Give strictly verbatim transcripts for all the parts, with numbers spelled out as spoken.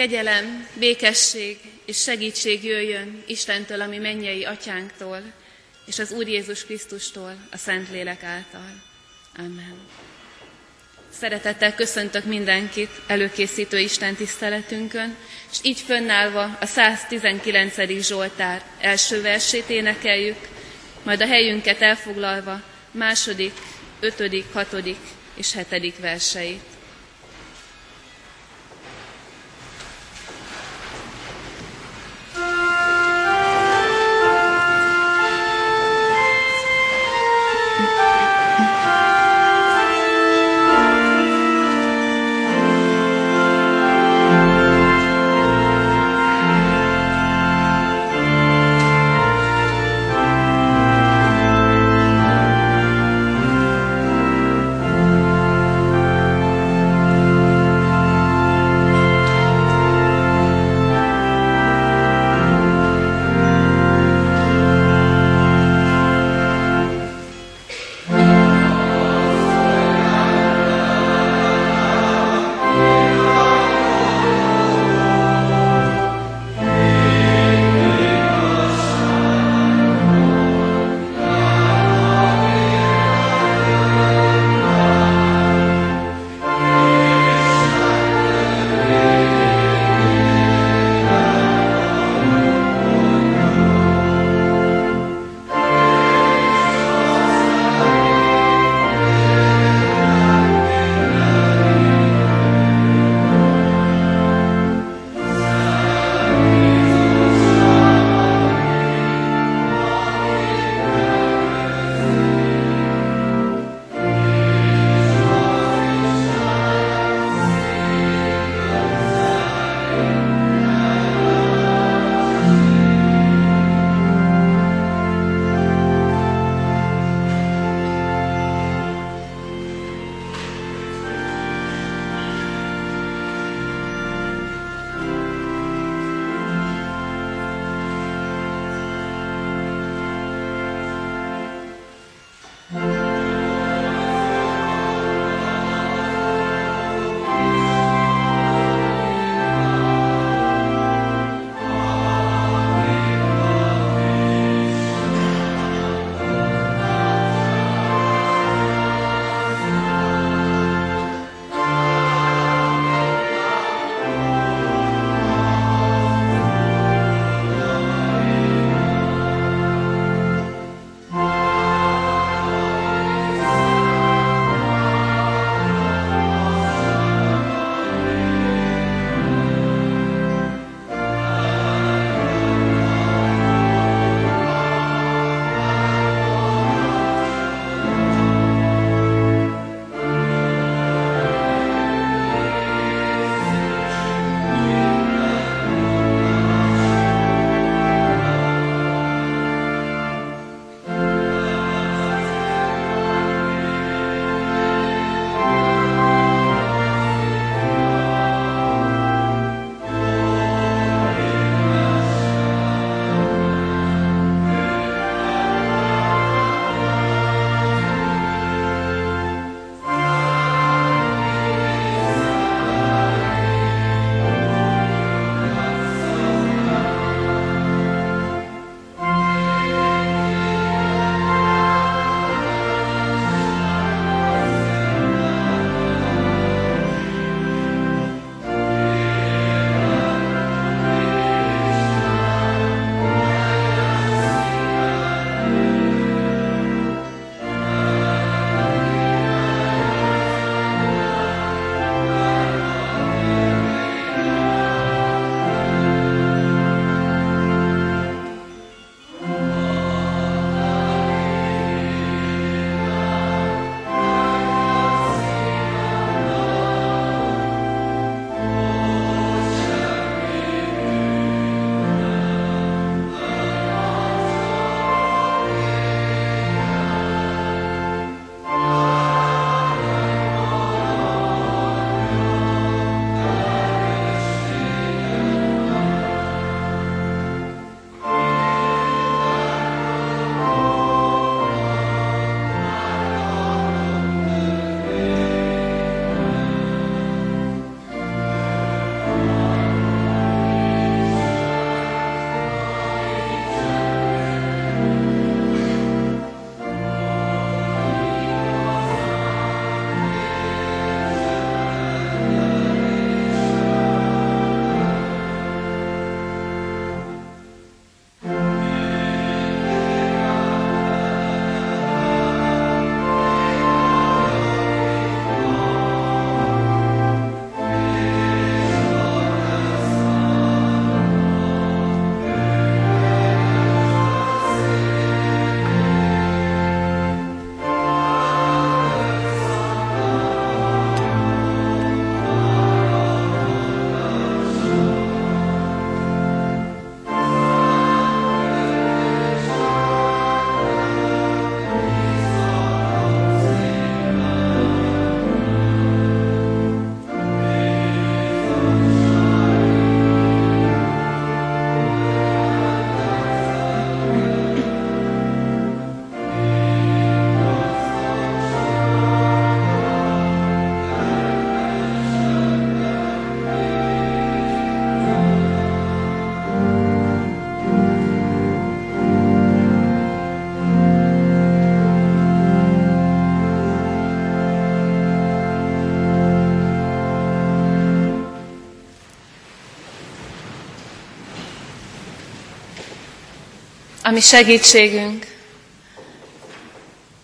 Kegyelem, békesség és segítség jöjjön Istentől, ami mennyei atyánktól, és az Úr Jézus Krisztustól, a Szentlélek által. Amen. Szeretettel köszöntök mindenkit előkészítő Isten tiszteletünkön, és így fönnállva a száztizenkilencedik Zsoltár első versét énekeljük, majd a helyünket elfoglalva második, ötödik, hatodik és hetedik verseit. a mi segítségünk,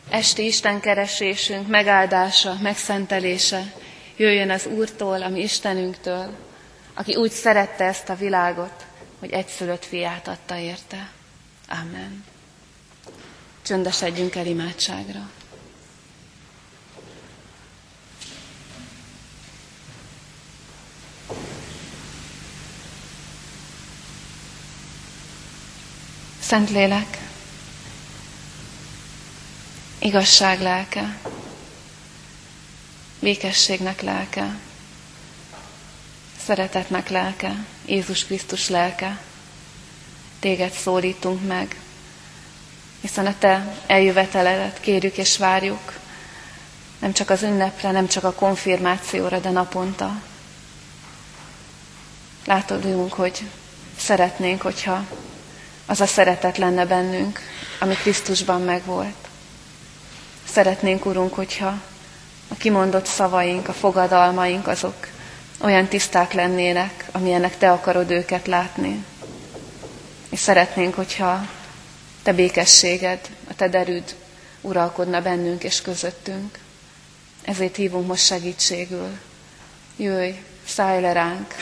esti istenkeresésünk megáldása, megszentelése jöjjön az Úrtól, a mi Istenünktől, aki úgy szerette ezt a világot, hogy egyszülött fiát adta érte. Amen. Csöndesedjünk el imádságra. Szentlélek, igazság lelke, békességnek lelke, szeretetnek lelke, Jézus Krisztus lelke, téged szólítunk meg, hiszen a te eljöveteledet kérjük és várjuk, nem csak az ünnepre, nem csak a konfirmációra, de naponta. Látodunk, hogy szeretnénk, hogyha az a szeretet lenne bennünk, ami Krisztusban megvolt. Szeretnénk, Urunk, hogyha a kimondott szavaink, a fogadalmaink, azok olyan tiszták lennének, amilyenek Te akarod őket látni. És szeretnénk, hogyha Te békességed, a Te derűd uralkodna bennünk és közöttünk. Ezért hívunk most segítségül. Jöjj, szállj le ránk,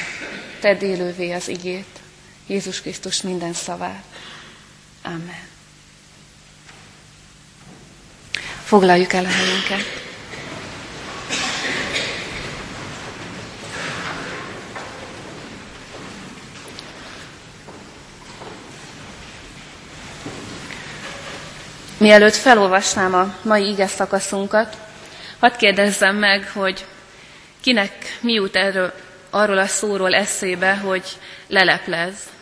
tedd élővé az igét, Jézus Krisztus minden szavát. Amen. Foglaljuk el a helyünket. Mielőtt felolvasnám a mai ige szakaszunkat, hadd kérdezzem meg, hogy kinek mi jut erről, arról a szóról eszébe, hogy leleplez.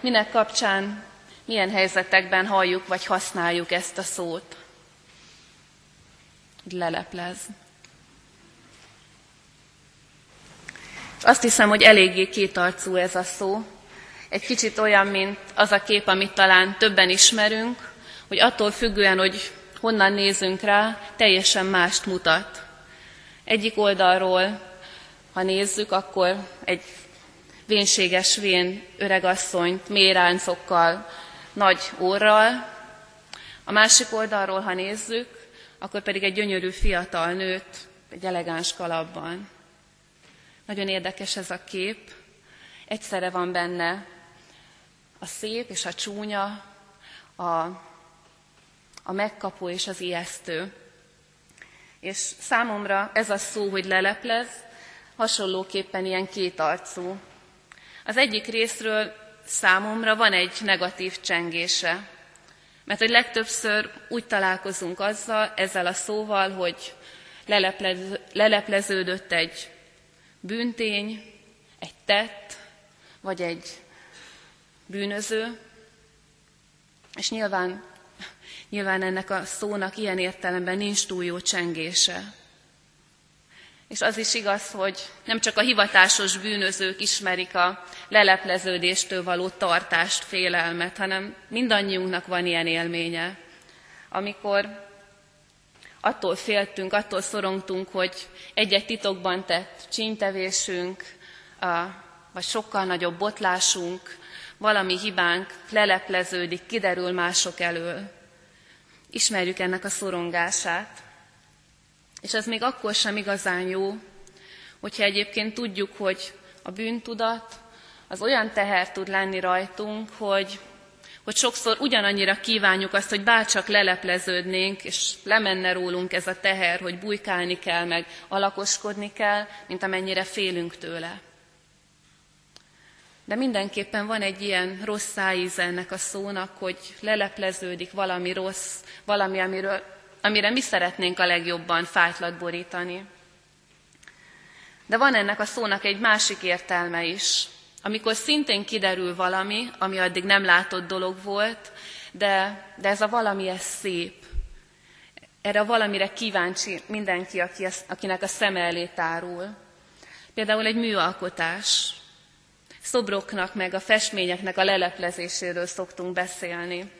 Minek kapcsán, milyen helyzetekben halljuk vagy használjuk ezt a szót? Leleplez. Azt hiszem, hogy eléggé kétarcú ez a szó. Egy kicsit olyan, mint az a kép, amit talán többen ismerünk, hogy attól függően, hogy honnan nézünk rá, teljesen mást mutat. Egyik oldalról, ha nézzük, akkor egy vénséges vén öregasszonyt mély ráncokkal, nagy orral. A másik oldalról, ha nézzük, akkor pedig egy gyönyörű fiatal nőt egy elegáns kalapban. Nagyon érdekes ez a kép. Egyszerre van benne a szép és a csúnya, a, a megkapó és az ijesztő. És számomra ez a szó, hogy leleplez, hasonlóképpen ilyen kétarcú. Az egyik részről számomra van egy negatív csengése, mert hogy legtöbbször úgy találkozunk azzal, ezzel a szóval, hogy leleplez, lelepleződött egy bűntény, egy tett, vagy egy bűnöző, és nyilván, nyilván ennek a szónak ilyen értelemben nincs túl jó csengése. És az is igaz, hogy nem csak a hivatásos bűnözők ismerik a lelepleződéstől való tartást, félelmet, hanem mindannyiunknak van ilyen élménye. Amikor attól féltünk, attól szorongtunk, hogy egy-egy titokban tett csínytevésünk, vagy sokkal nagyobb botlásunk, valami hibánk lelepleződik, kiderül mások elől. Ismerjük ennek a szorongását. És ez még akkor sem igazán jó, hogyha egyébként tudjuk, hogy a bűntudat az olyan teher tud lenni rajtunk, hogy, hogy sokszor ugyanannyira kívánjuk azt, hogy bárcsak lelepleződnénk, és lemenne rólunk ez a teher, hogy bujkálni kell, meg alakoskodni kell, mint amennyire félünk tőle. De mindenképpen van egy ilyen rossz szájíze ennek a szónak, hogy lelepleződik valami rossz, valami, amiről amire mi szeretnénk a legjobban fájtlat borítani. De van ennek a szónak egy másik értelme is, amikor szintén kiderül valami, ami addig nem látott dolog volt, de, de ez a valami, ez szép. Erre a valamire kíváncsi mindenki, aki, akinek a szeme elé tárul. Például egy műalkotás. Szobroknak meg a festményeknek a leleplezéséről szoktunk beszélni.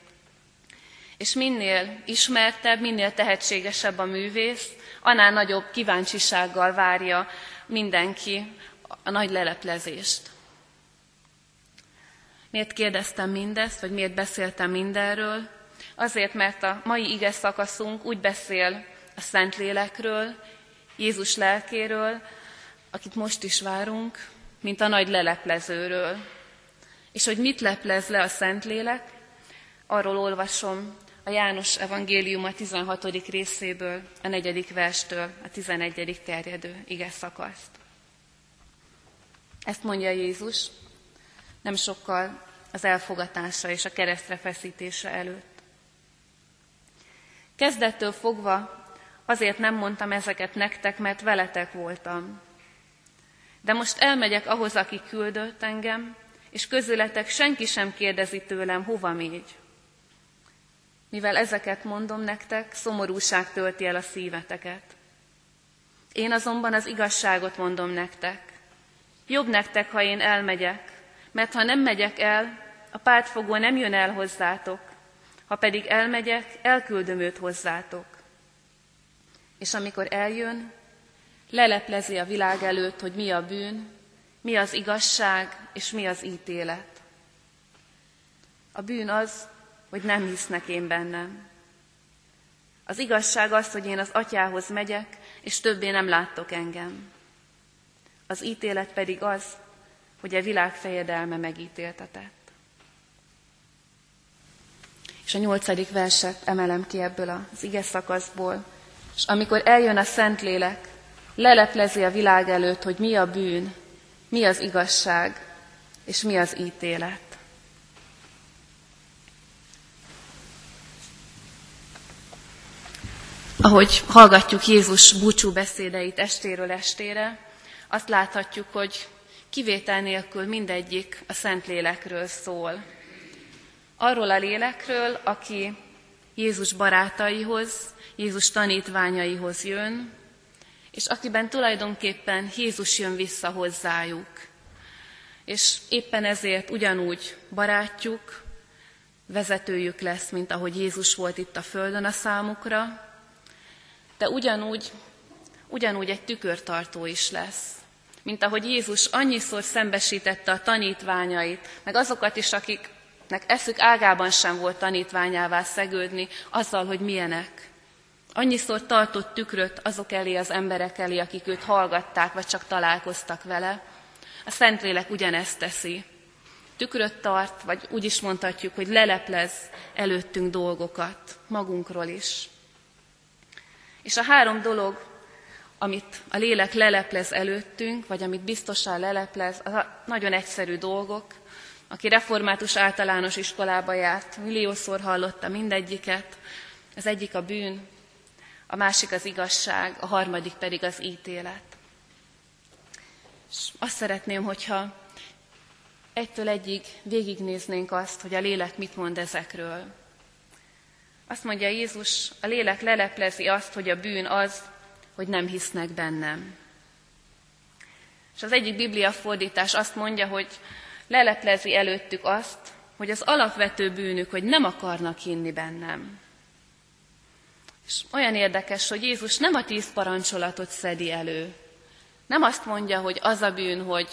És minél ismertebb, minél tehetségesebb a művész, annál nagyobb kíváncsisággal várja mindenki a nagy leleplezést. Miért kérdeztem mindezt, vagy miért beszéltem mindenről? Azért, mert a mai ige szakaszunk úgy beszél a Szentlélekről, Jézus lelkéről, akit most is várunk, mint a nagy leleplezőről. És hogy mit leplez le a Szentlélek, arról olvasom a János evangéliuma tizenhatodik részéből, a negyedik verstől, a tizenegyedik terjedő ige szakaszt. Ezt mondja Jézus nem sokkal az elfogatása és a keresztre feszítése előtt. Kezdettől fogva azért nem mondtam ezeket nektek, mert veletek voltam. De most elmegyek ahhoz, aki küldött engem, és közületek senki sem kérdezi tőlem, hova mégy. Mivel ezeket mondom nektek, szomorúság tölti el a szíveteket. Én azonban az igazságot mondom nektek. Jobb nektek, ha én elmegyek, mert ha nem megyek el, a pártfogó nem jön el hozzátok, ha pedig elmegyek, elküldöm őt hozzátok. És amikor eljön, leleplezi a világ előtt, hogy mi a bűn, mi az igazság és mi az ítélet. A bűn az, hogy nem hisznek én bennem. Az igazság az, hogy én az Atyához megyek, és többé nem láttok engem. Az ítélet pedig az, hogy a világ fejedelme megítéltetett. És a nyolcadik verset emelem ki ebből az ige szakaszból. És amikor eljön a Szentlélek, leleplezi a világ előtt, hogy mi a bűn, mi az igazság, és mi az ítélet. Ahogy hallgatjuk Jézus búcsú beszédeit estéről estére, azt láthatjuk, hogy kivétel nélkül mindegyik a Szentlélekről szól. Arról a lélekről, aki Jézus barátaihoz, Jézus tanítványaihoz jön, és akiben tulajdonképpen Jézus jön vissza hozzájuk. És éppen ezért ugyanúgy barátjuk, vezetőjük lesz, mint ahogy Jézus volt itt a földön a számukra, de ugyanúgy, ugyanúgy egy tükörtartó is lesz. Mint ahogy Jézus annyiszor szembesítette a tanítványait, meg azokat is, akiknek eszük ágában sem volt tanítványává szegődni, azzal, hogy milyenek. Annyiszor tartott tükröt azok elé, az emberek elé, akik őt hallgatták, vagy csak találkoztak vele. A Szentlélek ugyanezt teszi. Tükröt tart, vagy úgy is mondhatjuk, hogy leleplez előttünk dolgokat, magunkról is. És a három dolog, amit a lélek leleplez előttünk, vagy amit biztosan leleplez, az nagyon egyszerű dolgok. Aki református általános iskolába járt, milliószor hallotta mindegyiket. Az egyik a bűn, a másik az igazság, a harmadik pedig az ítélet. És azt szeretném, hogyha egytől egyig végignéznénk azt, hogy a lélek mit mond ezekről. Azt mondja Jézus, a lélek leleplezi azt, hogy a bűn az, hogy nem hisznek bennem. És az egyik bibliafordítás azt mondja, hogy leleplezi előttük azt, hogy az alapvető bűnük, hogy nem akarnak hinni bennem. És olyan érdekes, hogy Jézus nem a tíz parancsolatot szedi elő. Nem azt mondja, hogy az a bűn, hogy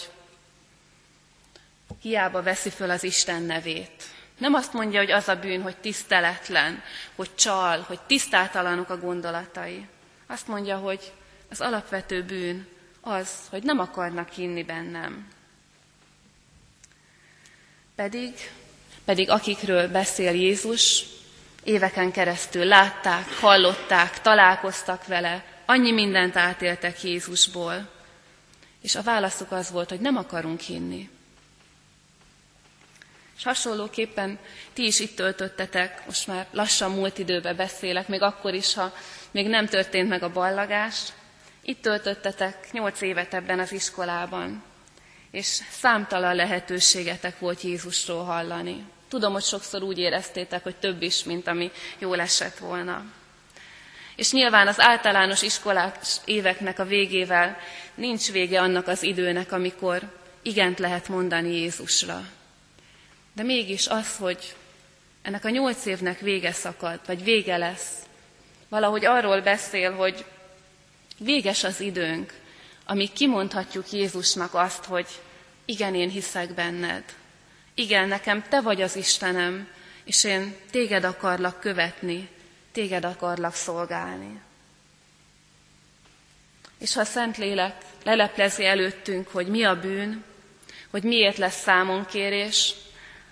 hiába veszi föl az Isten nevét. Nem azt mondja, hogy az a bűn, hogy tiszteletlen, hogy csal, hogy tisztátalanok a gondolatai. Azt mondja, hogy az alapvető bűn az, hogy nem akarnak hinni bennem. Pedig, pedig akikről beszél Jézus, éveken keresztül látták, hallották, találkoztak vele, annyi mindent átéltek Jézusból. És a válaszuk az volt, hogy nem akarunk hinni. És hasonlóképpen ti is itt töltöttetek, most már lassan múlt időbe beszélek, még akkor is, ha még nem történt meg a ballagás. Itt töltöttetek nyolc évet ebben az iskolában, és számtalan lehetőségetek volt Jézusról hallani. Tudom, hogy sokszor úgy éreztétek, hogy több is, mint ami jól esett volna. És nyilván az általános iskolás éveknek a végével nincs vége annak az időnek, amikor igent lehet mondani Jézusra. De mégis az, hogy ennek a nyolc évnek vége szakad, vagy vége lesz, valahogy arról beszél, hogy véges az időnk, amíg kimondhatjuk Jézusnak azt, hogy igen, én hiszek benned, Igen, nekem te vagy az Istenem, és én téged akarlak követni, téged akarlak szolgálni. És ha a Szentlélek leleplezi előttünk, hogy mi a bűn, hogy miért lesz számonkérés,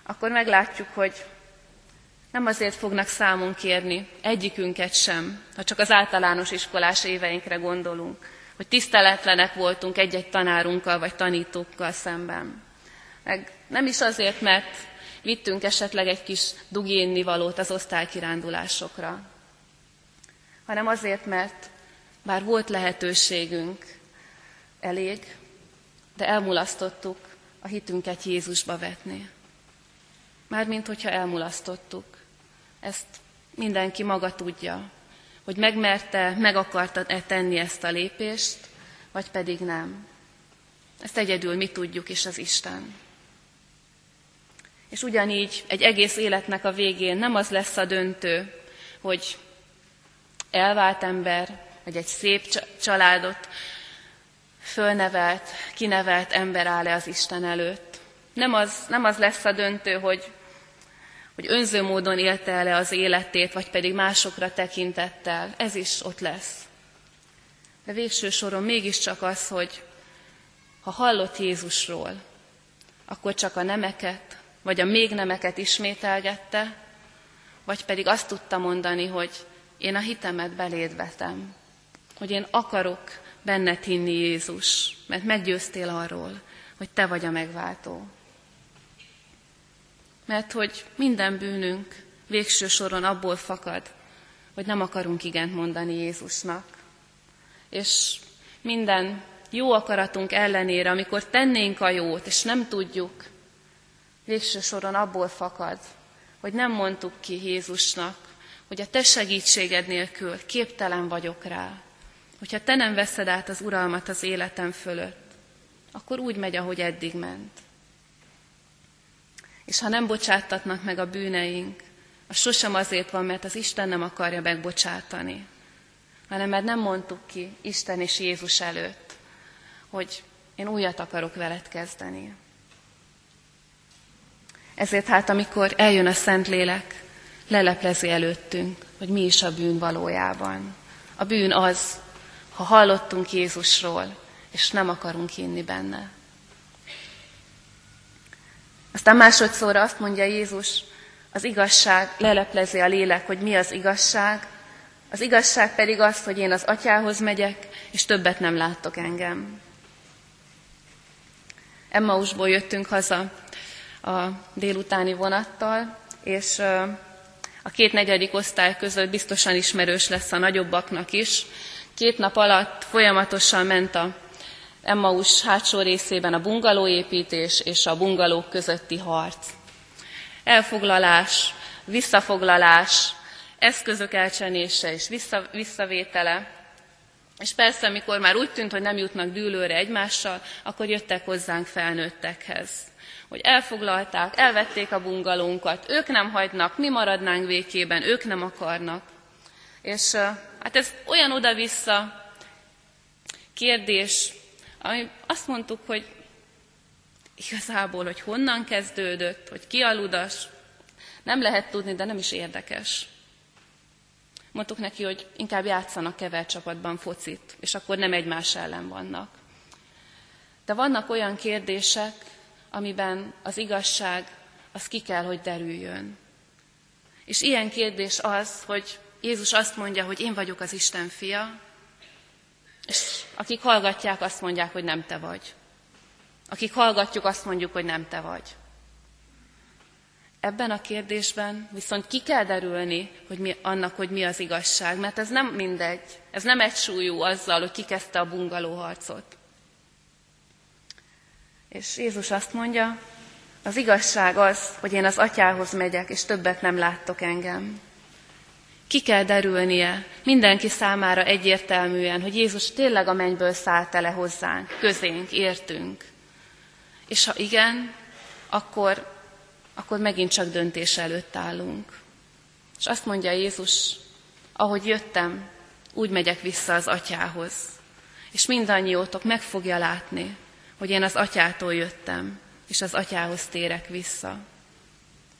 akkor meglátjuk, hogy nem azért fognak számon kérni egyikünket sem, ha csak az általános iskolás éveinkre gondolunk, hogy tiszteletlenek voltunk egy-egy tanárunkkal vagy tanítókkal szemben. Meg nem is azért, mert vittünk esetleg egy kis dugénnivalót az osztálykirándulásokra, hanem azért, mert bár volt lehetőségünk elég, de elmulasztottuk a hitünket Jézusba vetni. Mármint, hogyha elmulasztottuk. Ezt mindenki maga tudja, hogy megmerte, meg akarta-e tenni ezt a lépést, vagy pedig nem. Ezt egyedül mi tudjuk, és az Isten. És ugyanígy egy egész életnek a végén nem az lesz a döntő, hogy elvált ember, vagy egy szép családot fölnevelt, kinevelt ember áll-e az Isten előtt. Nem az, nem az lesz a döntő, hogy, hogy önző módon élte el az életét, vagy pedig másokra tekintettel. Ez is ott lesz. De végső soron mégiscsak az, hogy ha hallott Jézusról, akkor csak a nemeket, vagy a még nemeket ismételgette, vagy pedig azt tudta mondani, hogy én a hitemet beléd vetem, hogy én akarok benned hinni, Jézus, mert meggyőztél arról, hogy te vagy a megváltó. Mert hogy minden bűnünk végső soron abból fakad, hogy nem akarunk igent mondani Jézusnak. És minden jó akaratunk ellenére, amikor tennénk a jót, és nem tudjuk, végső soron abból fakad, hogy nem mondtuk ki Jézusnak, hogy a te segítséged nélkül képtelen vagyok rá. Hogyha te nem veszed át az uralmat az életem fölött, akkor úgy megy, ahogy eddig ment. És ha nem bocsáttatnak meg a bűneink, az sosem azért van, mert az Isten nem akarja megbocsátani, hanem mert nem mondtuk ki Isten és Jézus előtt, hogy én újat akarok veled kezdeni. Ezért hát, amikor eljön a Szentlélek, leleplezi előttünk, hogy mi is a bűn valójában. A bűn az, ha hallottunk Jézusról, és nem akarunk hinni benne. Aztán másodszorra azt mondja Jézus, az igazság, leleplezi a lélek, hogy mi az igazság, az igazság pedig az, hogy én az Atyához megyek, és többet nem láttok engem. Emmausból jöttünk haza a délutáni vonattal, és a két negyedik osztály között biztosan ismerős lesz a nagyobbaknak is. Két nap alatt folyamatosan ment a Emmaus hátsó részében a bungalóépítés és a bungalók közötti harc. Elfoglalás, visszafoglalás, eszközök elcsenése és vissza, visszavétele. És persze, amikor már úgy tűnt, hogy nem jutnak dűlőre egymással, akkor jöttek hozzánk felnőttekhez. Hogy elfoglalták, elvették a bungalónkat, ők nem hagynak, mi maradnánk végében, ők nem akarnak. És hát ez olyan oda-vissza kérdés, ami azt mondtuk, hogy igazából, hogy honnan kezdődött, hogy ki a ludas, nem lehet tudni, de nem is érdekes. Mondtuk neki, hogy inkább játszanak kevercsapatban focit, és akkor nem egymás ellen vannak. De vannak olyan kérdések, amiben az igazság, az ki kell, hogy derüljön. És ilyen kérdés az, hogy Jézus azt mondja, hogy én vagyok az Isten fia, és akik hallgatják, azt mondják, hogy nem te vagy. Akik hallgatjuk, azt mondjuk, hogy nem te vagy. Ebben a kérdésben viszont ki kell derülni, hogy mi, annak, hogy mi az igazság, mert ez nem mindegy. Ez nem egysúlyú azzal, hogy ki kezdte a bungalóharcot. És Jézus azt mondja, az igazság az, hogy én az Atyához megyek, és többet nem láttok engem. Ki kell derülnie mindenki számára egyértelműen, hogy Jézus tényleg a mennyből szállt ele hozzánk, közénk, értünk. És ha igen, akkor, akkor megint csak döntés előtt állunk. És azt mondja Jézus, ahogy jöttem, úgy megyek vissza az Atyához. És mindannyiótok meg fogja látni, hogy én az Atyától jöttem, és az atyához térek vissza.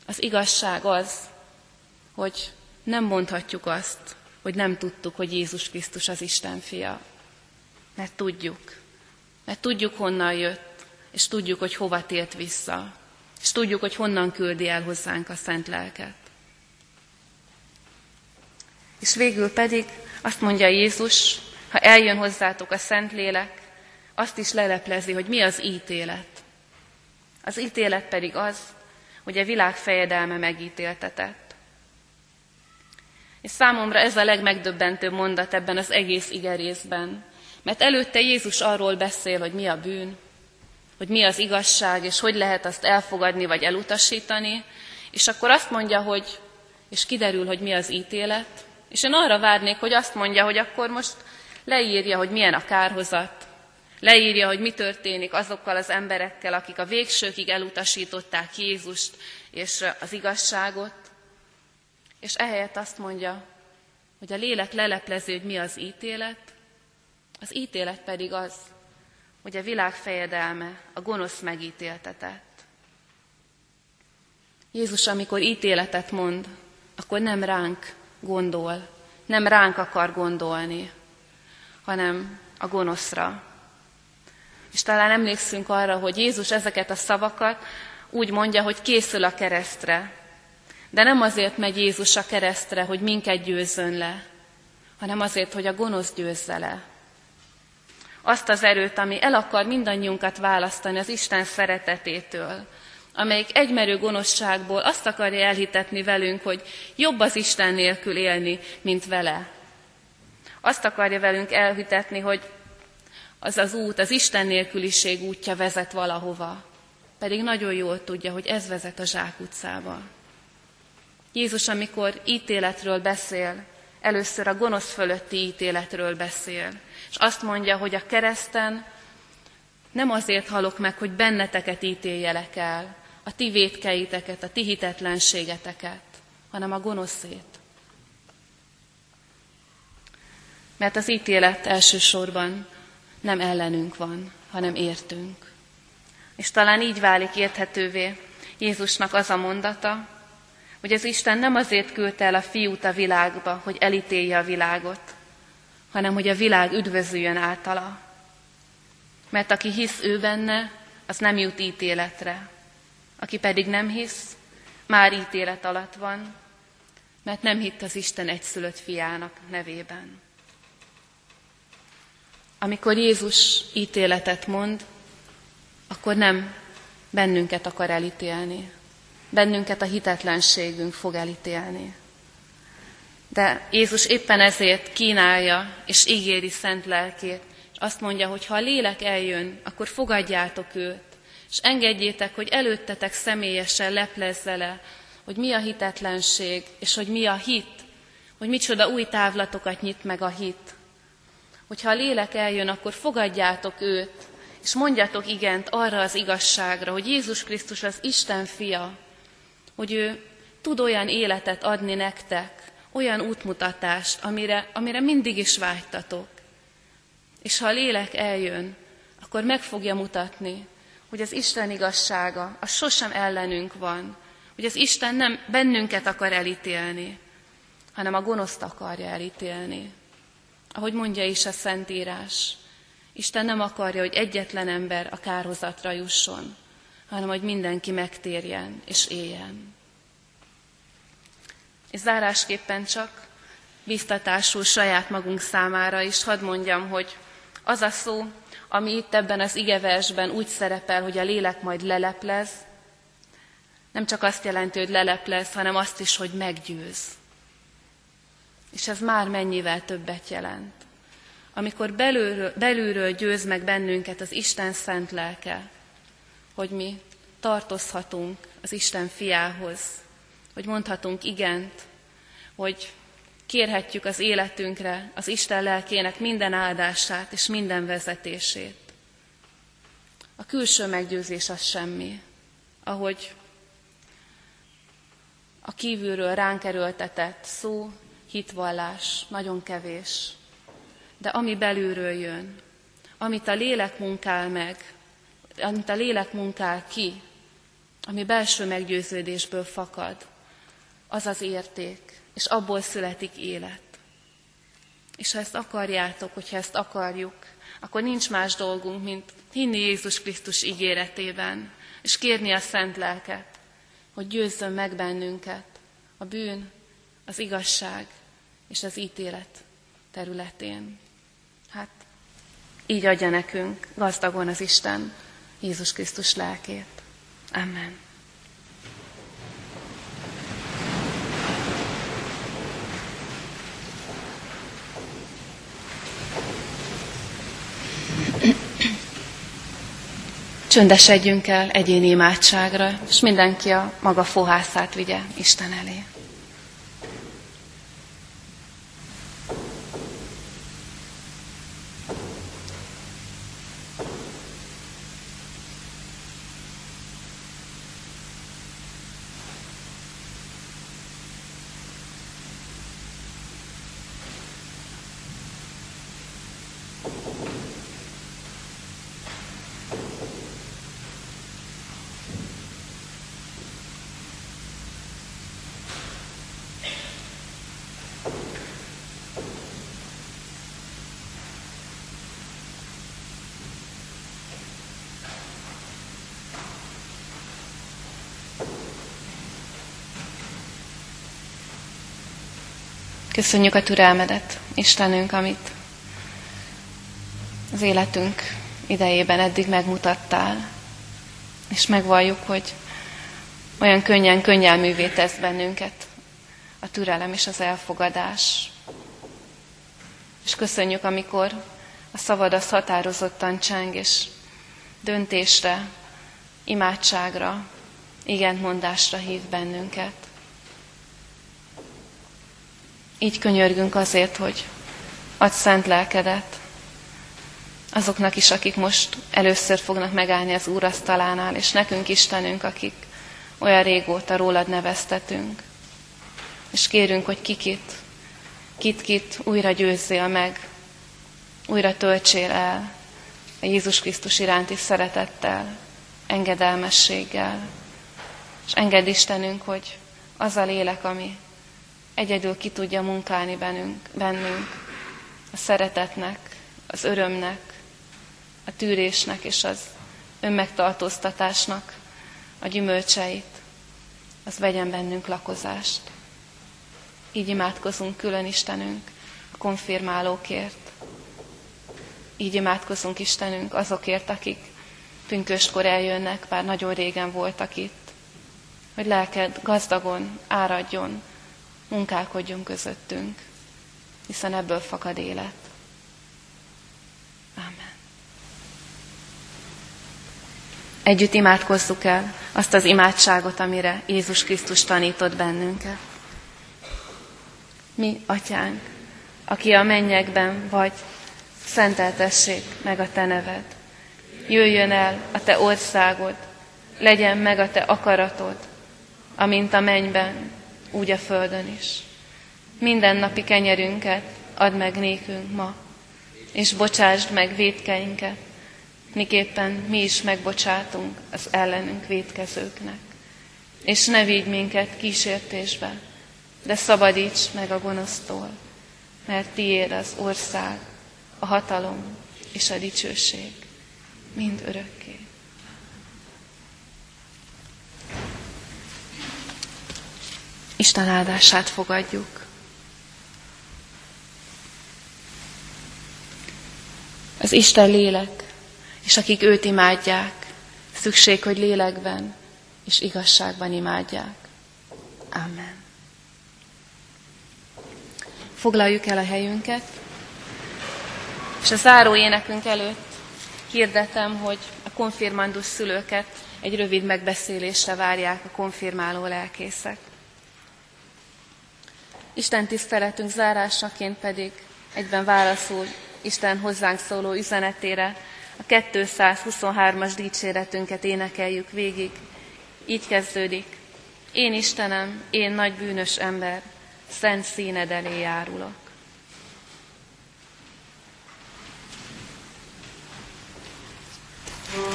Az igazság az, hogy nem mondhatjuk azt, hogy nem tudtuk, hogy Jézus Krisztus az Isten fia. Mert tudjuk. Mert tudjuk, honnan jött, és tudjuk, hogy hova tért vissza. És tudjuk, hogy honnan küldi el hozzánk a Szent Lelket. És végül pedig azt mondja Jézus, ha eljön hozzátok a Szentlélek, azt is leleplezi, hogy mi az ítélet. Az ítélet pedig az, hogy a világ fejedelme megítéltetett. És számomra ez a legmegdöbbentőbb mondat ebben az egész igerészben. Mert előtte Jézus arról beszél, hogy mi a bűn, hogy mi az igazság, és hogy lehet azt elfogadni vagy elutasítani, és akkor azt mondja, hogy, és kiderül, hogy mi az ítélet, és én arra várnék, hogy azt mondja, hogy akkor most leírja, hogy milyen a kárhozat, leírja, hogy mi történik azokkal az emberekkel, akik a végsőkig elutasították Jézust és az igazságot, és ehelyett azt mondja, hogy a lélek leleplezi, hogy mi az ítélet, az ítélet pedig az, hogy a világ fejedelme, a gonosz megítéltetett. Jézus, amikor ítéletet mond, akkor nem ránk gondol, nem ránk akar gondolni, hanem a gonoszra. És talán emlékszünk arra, hogy Jézus ezeket a szavakat úgy mondja, hogy készül a keresztre. De nem azért megy Jézus a keresztre, hogy minket győzzön le, hanem azért, hogy a gonosz győzze le. Azt az erőt, ami el akar mindannyiunkat választani az Isten szeretetétől, amelyik egymerő gonoszságból azt akarja elhitetni velünk, hogy jobb az Isten nélkül élni, mint vele. Azt akarja velünk elhitetni, hogy az az út, az Isten nélküliség útja vezet valahova, pedig nagyon jól tudja, hogy ez vezet a zsákutcába. Jézus, amikor ítéletről beszél, először a gonosz fölötti ítéletről beszél, és azt mondja, hogy a kereszten nem azért halok meg, hogy benneteket ítéljelek el, a ti vétkeiteket, a ti hitetlenségeteket, hanem a gonoszét. Mert az ítélet elsősorban nem ellenünk van, hanem értünk. És talán így válik érthetővé Jézusnak az a mondata, hogy az Isten nem azért küldte el a fiút a világba, hogy elítélje a világot, hanem hogy a világ üdvözüljön általa. Mert aki hisz ő benne, az nem jut ítéletre. Aki pedig nem hisz, már ítélet alatt van, mert nem hitt az Isten egyszülött fiának nevében. Amikor Jézus ítéletet mond, akkor nem bennünket akar elítélni. Bennünket a hitetlenségünk fog elítélni. De Jézus éppen ezért kínálja és ígéri szent lelkét, és azt mondja, hogy ha a lélek eljön, akkor fogadjátok őt, és engedjétek, hogy előttetek személyesen leplezze le, hogy mi a hitetlenség, és hogy mi a hit, hogy micsoda új távlatokat nyit meg a hit. Hogyha a lélek eljön, akkor fogadjátok őt, és mondjatok igent arra az igazságra, hogy Jézus Krisztus az Isten fia, hogy ő tud olyan életet adni nektek, olyan útmutatást, amire, amire mindig is vágytatok. És ha a lélek eljön, akkor meg fogja mutatni, hogy az Isten igazsága, az sosem ellenünk van, hogy az Isten nem bennünket akar elítélni, hanem a gonoszt akarja elítélni. Ahogy mondja is a Szentírás, Isten nem akarja, hogy egyetlen ember a kárhozatra jusson, hanem hogy mindenki megtérjen és éljen. És zárásképpen csak biztatásul saját magunk számára is hadd mondjam, hogy az a szó, ami itt ebben az igeversben úgy szerepel, hogy a lélek majd leleplez, nem csak azt jelenti, hogy leleplez, hanem azt is, hogy meggyőz. És ez már mennyivel többet jelent. Amikor belülről, belülről győz meg bennünket az Isten szent lelke, hogy mi tartozhatunk az Isten fiához, hogy mondhatunk igent, hogy kérhetjük az életünkre az Isten lelkének minden áldását és minden vezetését. A külső meggyőzés az semmi, ahogy a kívülről ránk erőltetett szó, hitvallás, nagyon kevés. De ami belülről jön, amit a lélek munkál meg, amit a lélek munkál ki, ami belső meggyőződésből fakad, az az érték, és abból születik élet. És ha ezt akarjátok, hogyha ezt akarjuk, akkor nincs más dolgunk, mint hinni Jézus Krisztus ígéretében, és kérni a Szent Lelket, hogy győzzön meg bennünket a bűn, az igazság és az ítélet területén. Hát így adja nekünk gazdagon az Isten Jézus Krisztus lelkét. Amen. Csöndesedjünk el egyéni imádságra, és mindenki a maga fohászát vigye Isten elé. Köszönjük a türelmedet, Istenünk, amit az életünk idejében eddig megmutattál, és megvalljuk, hogy olyan könnyen, könnyelművé tesz bennünket a türelem és az elfogadás. És köszönjük, amikor a szavad az határozottan cseng, és döntésre, imádságra, igentmondásra hív bennünket. Így könyörgünk azért, hogy add szent lelkedet azoknak is, akik most először fognak megállni az Úr asztalánál, és nekünk, Istenünk, akik olyan régóta rólad neveztetünk. És kérünk, hogy kikit, kit-kit újra győzzél meg, újra töltsél el a Jézus Krisztus iránti szeretettel, engedelmességgel. És engedd, Istenünk, hogy az a lélek, ami egyedül ki tudja munkálni bennünk, bennünk a szeretetnek, az örömnek, a tűrésnek és az önmegtartóztatásnak a gyümölcseit, az vegyen bennünk lakozást. Így imádkozunk külön, Istenünk, a konfirmálókért. Így imádkozunk, Istenünk, azokért, akik pünköstkor eljönnek, bár nagyon régen voltak itt, hogy lelked gazdagon áradjon, munkálkodjon közöttünk, hiszen ebből fakad élet. Ámen. Együtt imádkozzuk el azt az imádságot, amire Jézus Krisztus tanított bennünket. Mi, Atyánk, aki a mennyekben vagy, szenteltessék meg a Te neved. Jöjjön el a Te országod, legyen meg a Te akaratod, amint a mennyben, úgy a földön is. Minden napi kenyerünket add meg nékünk ma, és bocsásd meg vétkeinket, miképpen mi is megbocsátunk az ellenünk vétkezőknek. És ne vigy minket kísértésbe, de szabadíts meg a gonosztól, mert tiéd az ország, a hatalom és a dicsőség mind örökké. Isten áldását fogadjuk. Az Isten lélek, és akik őt imádják, szükség, hogy lélekben és igazságban imádják. Amen. Foglaljuk el a helyünket, és a záró énekünk előtt hirdetem, hogy a konfirmandus szülőket egy rövid megbeszélésre várják a konfirmáló lelkészek. Isten tiszteletünk zárásaként pedig egyben válaszul Isten hozzánk szóló üzenetére a kétszázhuszonhármas dicséretünket énekeljük végig. Így kezdődik. Én Istenem, én nagy bűnös ember, szent színed elé járulok.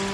Mm.